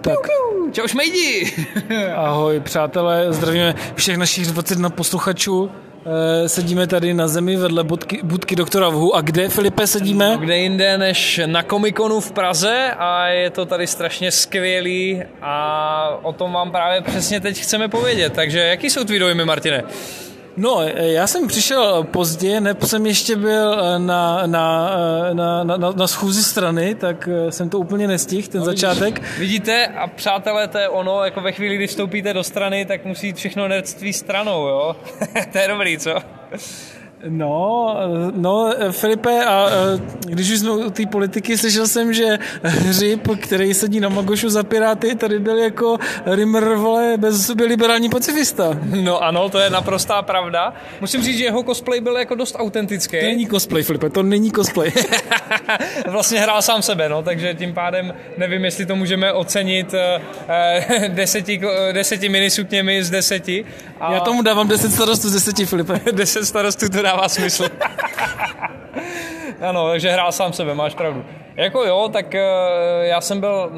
Tak. Čau šmejdi! Ahoj přátelé, zdravíme všech našich 21 posluchačů. Sedíme tady na zemi vedle budky doktora Vhu. A kde, Filipe, sedíme? Kde jinde než na Comic-Conu v Praze a je to tady strašně skvělý a o tom vám právě přesně teď chceme povědět. Takže jaký jsou tvý dojmy, Martine? No, já jsem přišel pozdě, nebo jsem ještě byl na schůzi strany, tak jsem to úplně nestihl, ten začátek. Vidíte, a přátelé, to je ono, jako ve chvíli, kdy vstoupíte do strany, tak musí jít všechno nerdství stranou, jo? To je dobrý, co? No, Filipe, a když už jsme u té politiky, slyšel jsem, že Hřib, který sedí na Magošu za Piráty, tady byl jako Rimmer, vole, liberální pacifista. No ano, to je naprostá pravda. Musím říct, že jeho cosplay byl jako dost autentický. To není cosplay, Filipe, to není cosplay. Vlastně hrál sám sebe, no, takže tím pádem nevím, jestli to můžeme ocenit 10 minisukněmi z 10. A... Já tomu dávám 10 starostů z 10, Filipe. 10 starostů, to dává smysl. Ano, takže hrál sám sebe, máš pravdu. Jako jo, tak já jsem byl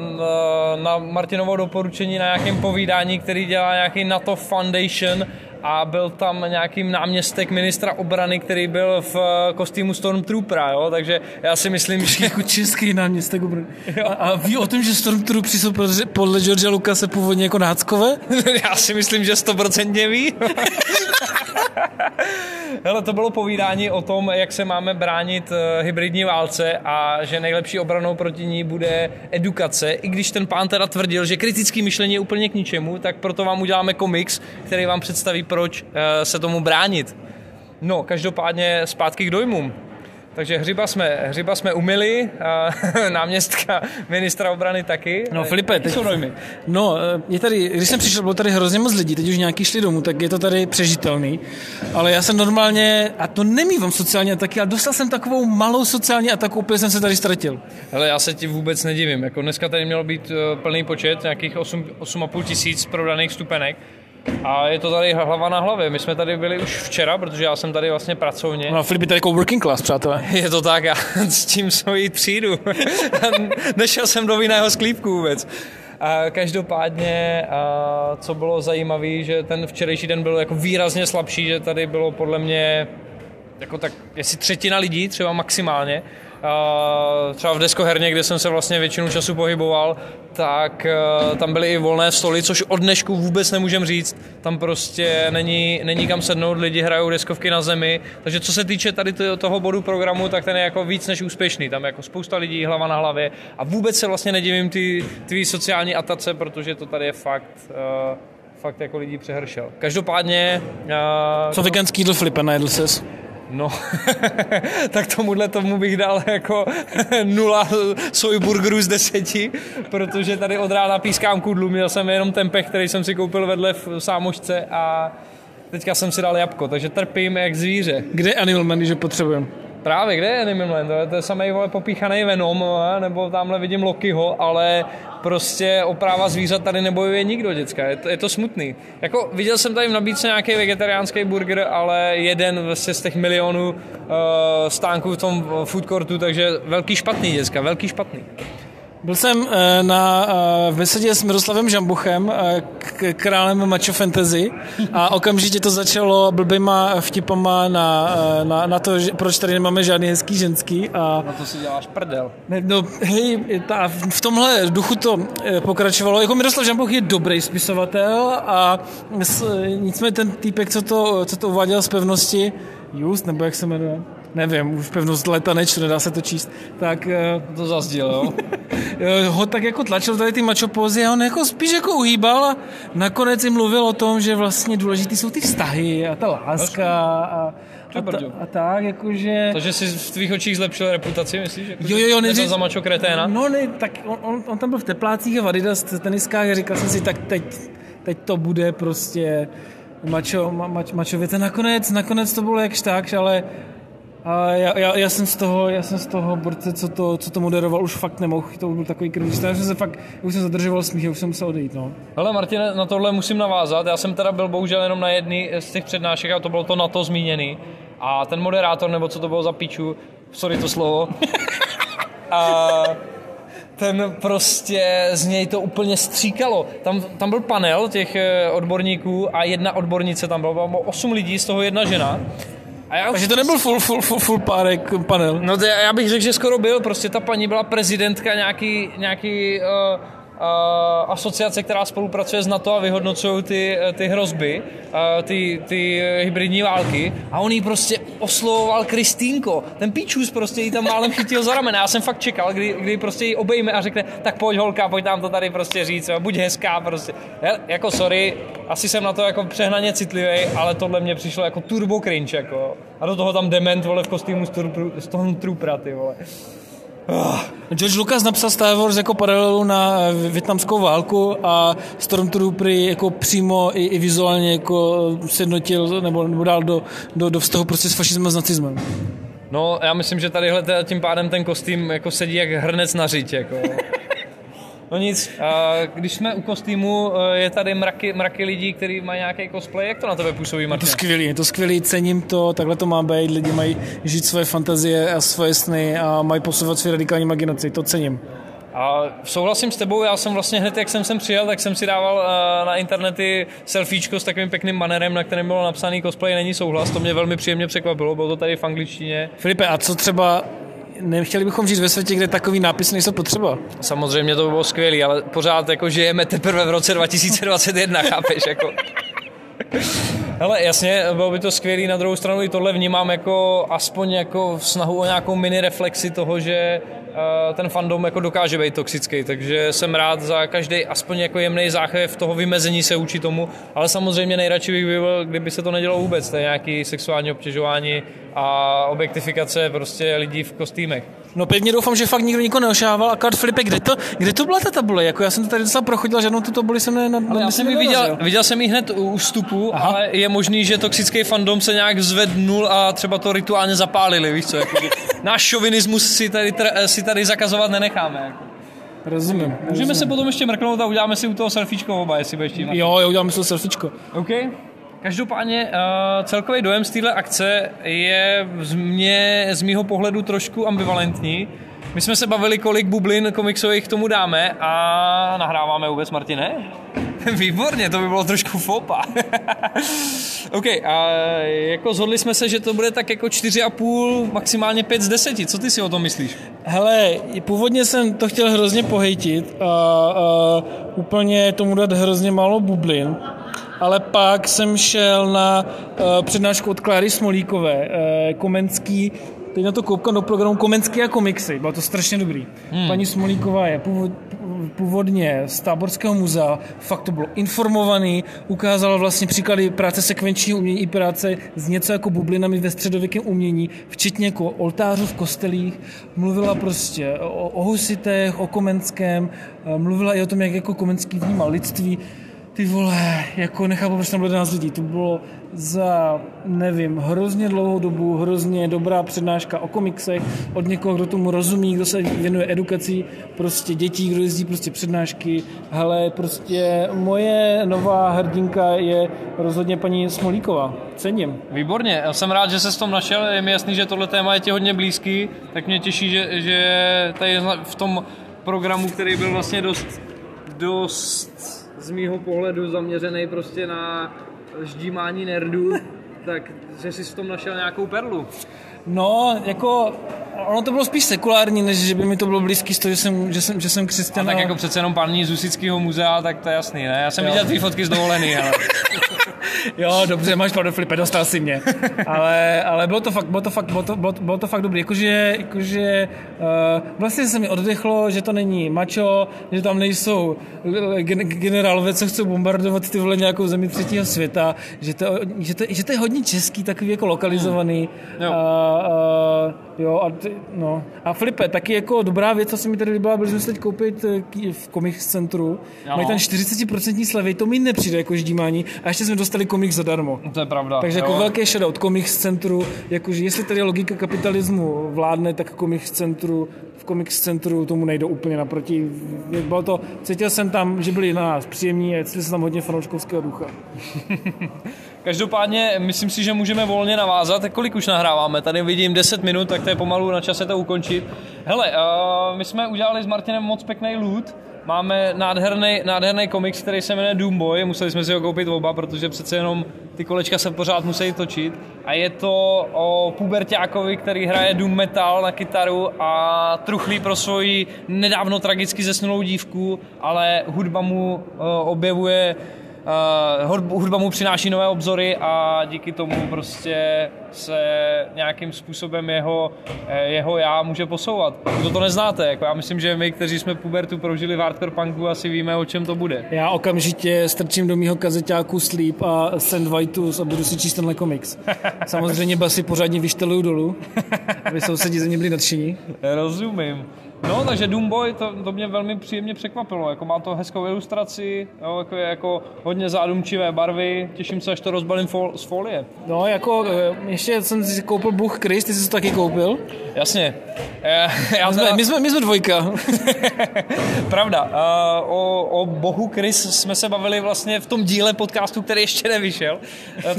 na Martinovo doporučení na nějakém povídání, který dělá nějaký NATO Foundation a byl tam nějaký náměstek ministra obrany, který byl v kostýmu Stormtroopera, jo, takže já si myslím, že... Jako český náměstek obrany. A ví o tom, že Stormtrooperi jsou podle George Lucase původně jako náckové? Já si myslím, že 100% ví. Hele, to bylo povídání o tom, jak se máme bránit hybridní válce a že nejlepší obranou proti ní bude edukace. I když ten pán teda tvrdil, že kritické myšlení je úplně k ničemu, tak proto vám uděláme komiks, který vám představí, proč se tomu bránit. No, každopádně zpátky k dojmům. Takže hřiba jsme umyli, náměstka ministra obrany taky. No Filipe, teď jsou dojmy. No, je tady, když jsem přišel, bylo tady hrozně moc lidí, teď už nějaký šli domů, tak je to tady přežitelný. Ale já jsem normálně, a to nemývám sociální ataky, ale dostal jsem takovou malou sociální ataku, úplně jsem se tady ztratil. Hele, já se ti vůbec nedivím, jako dneska tady mělo být plný počet, nějakých 8,5 tisíc prodaných stupenek. A je to tady hlava na hlavě. My jsme tady byli už včera, protože já jsem tady vlastně pracovně. No, Filip je tady jako working class, přátelé. Je to tak, já s tím svojí třídu. Nešel jsem do jiného sklípku vůbec. Každopádně, co bylo zajímavé, že ten včerejší den byl jako výrazně slabší, že tady bylo podle mě jako tak, jestli 1/3 lidí, třeba maximálně. Třeba v deskoherně, kde jsem se vlastně většinu času pohyboval, tak tam byly i volné stoly, což od dnešku vůbec nemůžem říct. Tam prostě není kam sednout, lidi hrajou deskovky na zemi. Takže co se týče tady toho bodu programu, tak ten je jako víc než úspěšný. Tam jako spousta lidí, hlava na hlavě. A vůbec se vlastně nedivím tvý sociální atace, protože to tady je fakt jako lidí přehršel. Každopádně... Co veganský jídl, Filipe, najedl ses? No, tak tomu bych dal jako 0 sojburgerů z 10, protože tady od rána pískám kudlu, měl jsem jenom tempeh, který jsem si koupil vedle v sámošce a teďka jsem si dal jabko, takže trpím jak zvíře. Kde je Animal Man, že potřebujeme? Právě, kde je Animal Man? To je samej, vole, popíchanej Venom, nebo tamhle vidím Lokiho, ale prostě o práva zvířat tady nebojuje nikdo, děcka. Je to smutný. Jako viděl jsem tady v nabídce nějaký vegetariánský burger, ale jeden vlastně z těch milionů stánků v tom food courtu, takže velký špatný, děcka, velký špatný. Byl jsem v besedě s Miroslavem Žambuchem, králem macho fantasy, a okamžitě to začalo blbýma vtipama na to, proč tady nemáme žádný hezký ženský. A na to si děláš prdel. No, hej, v tomhle duchu to pokračovalo. Jako Miroslav Žambuch je dobrý spisovatel a nicméně ten týpek, co to uváděl z pevnosti, Just, nebo jak se jmenuje? Nevím, už pevnost leta nečtu, nedá se to číst. Tak to zazdíl, jo? Ho tak jako tlačil tady ty mačopózy a on jako spíš jako uhýbal a nakonec jim mluvil o tom, že vlastně důležitý jsou ty vztahy a ta láska a tak, jakože... Takže si v tvých očích zlepšil reputaci, myslíš? Jako, jo, nebyl za mačo kreténa? No ne, tak on tam byl v teplácích a v Adidas teniskách a říkal jsem si, tak teď to bude prostě mačověte. Nakonec to bylo jakž tak, ale... A já jsem z toho borce, co to moderoval, už fakt nemohl, to už byl takový krvý, já jsem zadržoval smích, já už jsem musel odejít, no. Hele Martine, na tohle musím navázat, já jsem teda byl bohužel jenom na jedný z těch přednášek a to bylo to NATO zmíněný a ten moderátor, nebo co to bylo za piču, sorry to slovo. A ten prostě z něj to úplně stříkalo. Tam byl panel těch odborníků a jedna odbornice tam byla. Bylo 8 lidí, z toho jedna žena. A já... Takže to nebyl full párek panel. No to já bych řekl, že skoro byl. Prostě ta paní byla prezidentka nějaký asociace, která spolupracuje s NATO a vyhodnocují ty hrozby, ty hybridní války. A on jí prostě oslovoval Kristýnko. Ten píčus prostě jí tam málem chytil za ramena. Já jsem fakt čekal, kdy prostě jí obejme a řekne, tak pojď holka, pojď nám to tady prostě říct, buď hezká prostě. Hele, jako sorry, asi jsem na to jako přehnaně citlivý, ale tohle mě přišlo jako turbo cringe, jako. A do toho tam dement, vole, v kostýmu z toho trupra, ty vole. George Lucas napsal Star Wars jako paralelu na vietnamskou válku a Stormtroopery jako přímo i vizuálně jako sjednotil nebo dal do vztahu prostě s fašismem a s nacismem. No, já myslím, že tadyhle tím pádem ten kostým jako sedí jak hrnec na řiď, jako. No nic, když jsme u kostýmu, je tady mraky lidí, kteří mají nějaký cosplay, jak to na tebe působí, Martin? Je to skvělý, cením to, takhle to má být, lidi mají žít své fantazie a svoje sny a mají posouvat své radikální imaginaci, to cením. A souhlasím s tebou, já jsem vlastně hned, jak jsem sem přijel, tak jsem si dával na internety selfiečko s takovým pěkným bannerem, na kterém bylo napsaný cosplay není souhlas, to mě velmi příjemně překvapilo, bylo to tady v angličtině. Filipe, a co třeba... Nechtěli bychom žít ve světě, kde takový nápis nejsou potřeba. Samozřejmě to by bylo skvělý, ale pořád jako žijeme teprve v roce 2021, chápeš? Jako. Hele, jasně, bylo by to skvělý, na druhou stranu i tohle vnímám jako aspoň jako snahu o nějakou mini reflexi toho, že ten fandom jako dokáže být toxický, takže jsem rád za každý aspoň jako jemnej záchvěv toho vymezení se učí tomu, ale samozřejmě nejradši bych byl, kdyby se to nedělo vůbec, to je nějaký sexuální obtěžování a objektifikace prostě lidí v kostýmech. No pevně doufám, že fakt nikdo nikoho neošával, akorát Filipe, kde to byla ta tabule? Jako já jsem to tady docela prochodil, žádnou tu tabuli jsem viděl jsem ji hned u vstupu, ale je možný, že toxický fandom se nějak zvednul a třeba to rituálně zapálili, víš co? Jako, náš šovinismus si tady zakazovat nenecháme. Jako. Rozumím. Můžeme se potom ještě mrknout a uděláme si u toho selfiečko oba, jestli budeš tím. Jo, uděláme si to selfiečko. OK. Každopádně celkový dojem z téhle akce je z mýho pohledu trošku ambivalentní. My jsme se bavili, kolik bublin komiksových tomu dáme a nahráváme vůbec, Martine? Výborně, to by bylo trošku fopa. OK, a jako zhodli jsme se, že to bude tak jako 4,5, maximálně 5 z 10. Co ty si o tom myslíš? Hele, původně jsem to chtěl hrozně pohejtit a úplně tomu dát hrozně málo bublin. Ale pak jsem šel na přednášku od Kláry Smolíkové, Komenský, teď na to koukám do programu Komenský a komiksy, bylo to strašně dobrý. Paní Smolíková je původně z Táborského muzea, fakt to bylo informovaný, ukázala vlastně příklady práce sekvenčního umění i práce s něco jako bublinami ve středověkém umění, včetně jako oltářů v kostelích, mluvila prostě o Husitech, o Komenském, mluvila i o tom, jak jako Komenský vnímal lidství. Ty vole, jako nechápu, proč tam bylo 11 lidí. To bylo za, nevím, hrozně dlouhou dobu, hrozně dobrá přednáška o komiksech, od někoho, kdo tomu rozumí, kdo se věnuje edukaci, prostě dětí, kdo jezdí prostě přednášky. Hele, prostě moje nová hrdinka je rozhodně paní Smolíková. Cením. Výborně, já jsem rád, že se s tom našel, je mi jasný, že tohle téma je ti hodně blízký, tak mě těší, že tady v tom programu, který byl vlastně dost z mýho pohledu zaměřený prostě na ždímání nerdů, tak že jsi v tom našel nějakou perlu. No, jako, ono to bylo spíš sekulární, než že by mi to bylo blízký z toho, že jsem křesťan. A tak jako přece jenom paní z Husitského muzea, tak to je jasný, ne? Já jsem viděl ty fotky z dovolený, ale... Jo, dobře, máš pravdu, Filipe, dostal si mě. Ale bylo to fakt dobrý. Jakože vlastně se mi oddechlo, že to není macho, že tam nejsou generálové, co chcou bombardovat ty vole nějakou zemi třetího světa, že to je hodně český, takový jako lokalizovaný. A Filipe, taky jako dobrá věc, co se mi tady líbila, byli jsme se teď koupit v Comic centru. Jo. Mají tam 40% slevy, to mi nepřijde jako ždímání. A ještě jsme dostali komiks zadarmo. To je pravda. Takže jako velký shoutout Comic centru, jakože jestli tady logika kapitalismu vládne, tak v Comic centru tomu nejde úplně naproti. Bylo to, cítil jsem tam, že byli na nás příjemní a cítil jsem tam hodně fanouškovského ducha. Každopádně myslím si, že můžeme volně navázat. Kolik už nahráváme? Tady vidím 10 minut, tak to je pomalu na čase to ukončit. Hele, my jsme udělali s Martinem moc pěkný loot. Máme nádherný komiks, který se jmenuje Doom Boy. Museli jsme si ho koupit oba, protože přece jenom ty kolečka se pořád musí točit. A je to o puberťákovi, který hraje doom metal na kytaru a truchlí pro svoji nedávno tragicky zesnulou dívku, ale hudba mu hudba mu přináší nové obzory a díky tomu prostě se nějakým způsobem jeho já může posouvat. Kdo to neznáte, jako já myslím, že my, kteří jsme pubertu prožili v hardcore punku, asi víme, o čem to bude. Já okamžitě strčím do mýho kazeťáku Sleep a Send Vitus a budu si číst tenhle komiks. Samozřejmě basy pořádně vyšteluju dolů, aby sousedí ze mě byli nadšení. Rozumím. No, takže Doom Boy, to mě velmi příjemně překvapilo, jako má to hezkou ilustraci, jo, jako hodně zádumčivé barvy, těším se, až to rozbalím z folie. No, jako ještě jsem si koupil Bohu Chris, ty jsi to taky koupil? Jasně. My jsme dvojka. Pravda, o Bohu Chris jsme se bavili vlastně v tom díle podcastu, který ještě nevyšel,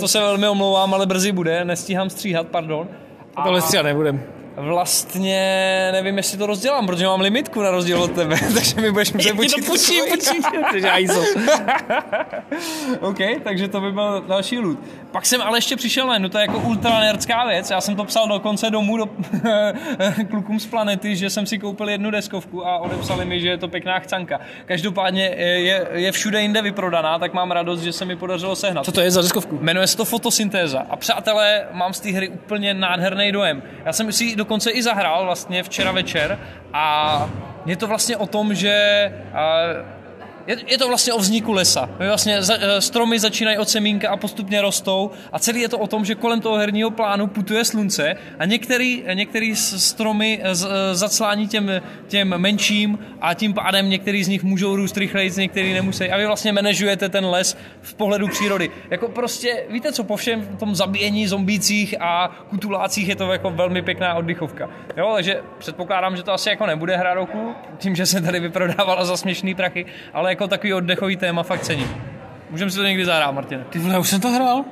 to se velmi omlouvám, ale brzy bude, nestíhám stříhat, pardon. A tohle stříhat nebudem. Vlastně nevím, jestli to rozdělám, protože mám limitku na rozdíl od tebe, takže mi budeš muset počítat. OK, takže to by byl další loot. Pak jsem ale ještě přišel na jednu, to je jako ultra nerdská věc, já jsem to psal dokonce domů do klukům z planety, že jsem si koupil jednu deskovku a odepsali mi, že je to pěkná chcanka. Každopádně je všude jinde vyprodaná, tak mám radost, že se mi podařilo sehnat. Co to je za deskovku? Jmenuje se to Fotosyntéza a přátelé, mám z té hry úplně nádherný dojem. Já jsem si dokonce i zahrál vlastně včera večer a je to vlastně o tom, že je to vlastně o vzniku lesa. Vlastně stromy začínají od semínka a postupně rostou a celý je to o tom, že kolem toho herního plánu putuje slunce a některý stromy zaclání těm menším a tím pádem některý z nich můžou růst rychleji, některý nemusí. A vy vlastně manažujete ten les v pohledu přírody. Jako prostě, víte co, po všem tom zabíjení zombících a kutulácích je to jako velmi pěkná oddychovka. Jo, takže předpokládám, že to asi jako nebude hra roku, tím, že se tady vyprodávala za směšný prachy, ale jako takový oddechový téma fakt cením. Můžeme si to někdy zahrát, Martine. Ty vole, už jsem to hrál.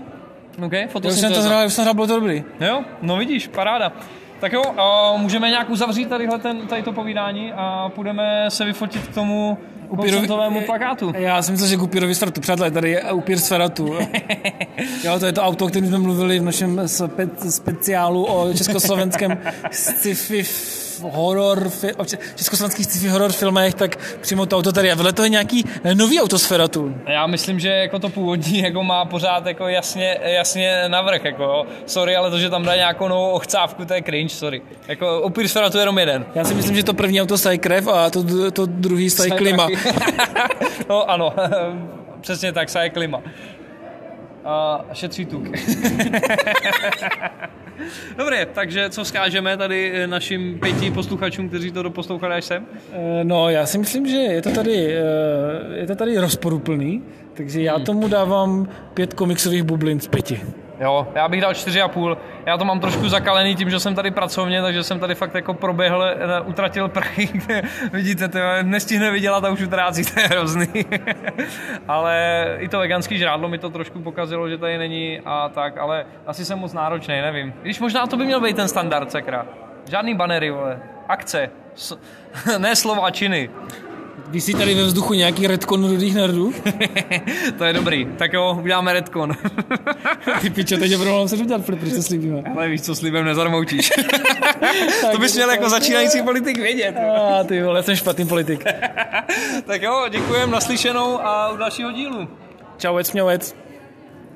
Okay, už jsem to hrál, bylo to dobrý. Jo, no vidíš, paráda. Tak jo, můžeme nějak uzavřít tady to povídání a půjdeme se vyfotit k tomu koncertovému plakátu. Já jsem myslel, že k Upírovi startu. Přátelé, tady je Opěr sferatu. Jo, to je to auto, o kterém jsme mluvili v našem speciálu o československém sci-fi o československých sci-fi horor filmech, tak přímo to auto tady. A vedle to je nějaký nový auto sferatu. Já myslím, že jako to původní jako má pořád jako jasně navrch. Jako, sorry, ale to, že tam dá nějakou novou ochcávku, to je cringe, sorry. Jako Opěr sferatu je jenom jeden. Já si myslím, že to první auto stají krev a to druhý stají klima. No ano, přesně tak, stají klima. A šetří tuk. Dobré, takže co vzkážeme tady našim 5 posluchačům, kteří to doposlouchali až sem? No, já si myslím, že je to tady rozporuplný, takže já tomu dávám 5 komiksových bublin z 5. Jo, já bych dal 4,5. Já to mám trošku zakalený tím, že jsem tady pracovně, takže jsem tady fakt jako proběhl, utratil prachy. Vidíte, to nestihne vydělat a už utrácí, to je hrozný. Ale i to veganský žrádlo mi to trošku pokazilo, že tady není a tak, ale asi jsem moc náročnej, nevím. Když možná to by měl být ten standard, sakra. Žádný banery, vole. Akce. Ne slova, činy. Vysí tady ve vzduchu nějaký retcon rudých nerdů? To je dobrý. Tak jo, uděláme retcon. Ty pičo, teď opravdu se dělat, protože to slíbíme. Ale víš, co slíbem nezarmoutíš. To bys měl jako začínající politik vědět. A ty vole, jsem špatný politik. Tak jo, děkujem, naslyšenou a u dalšího dílu. Čauec, mňauec.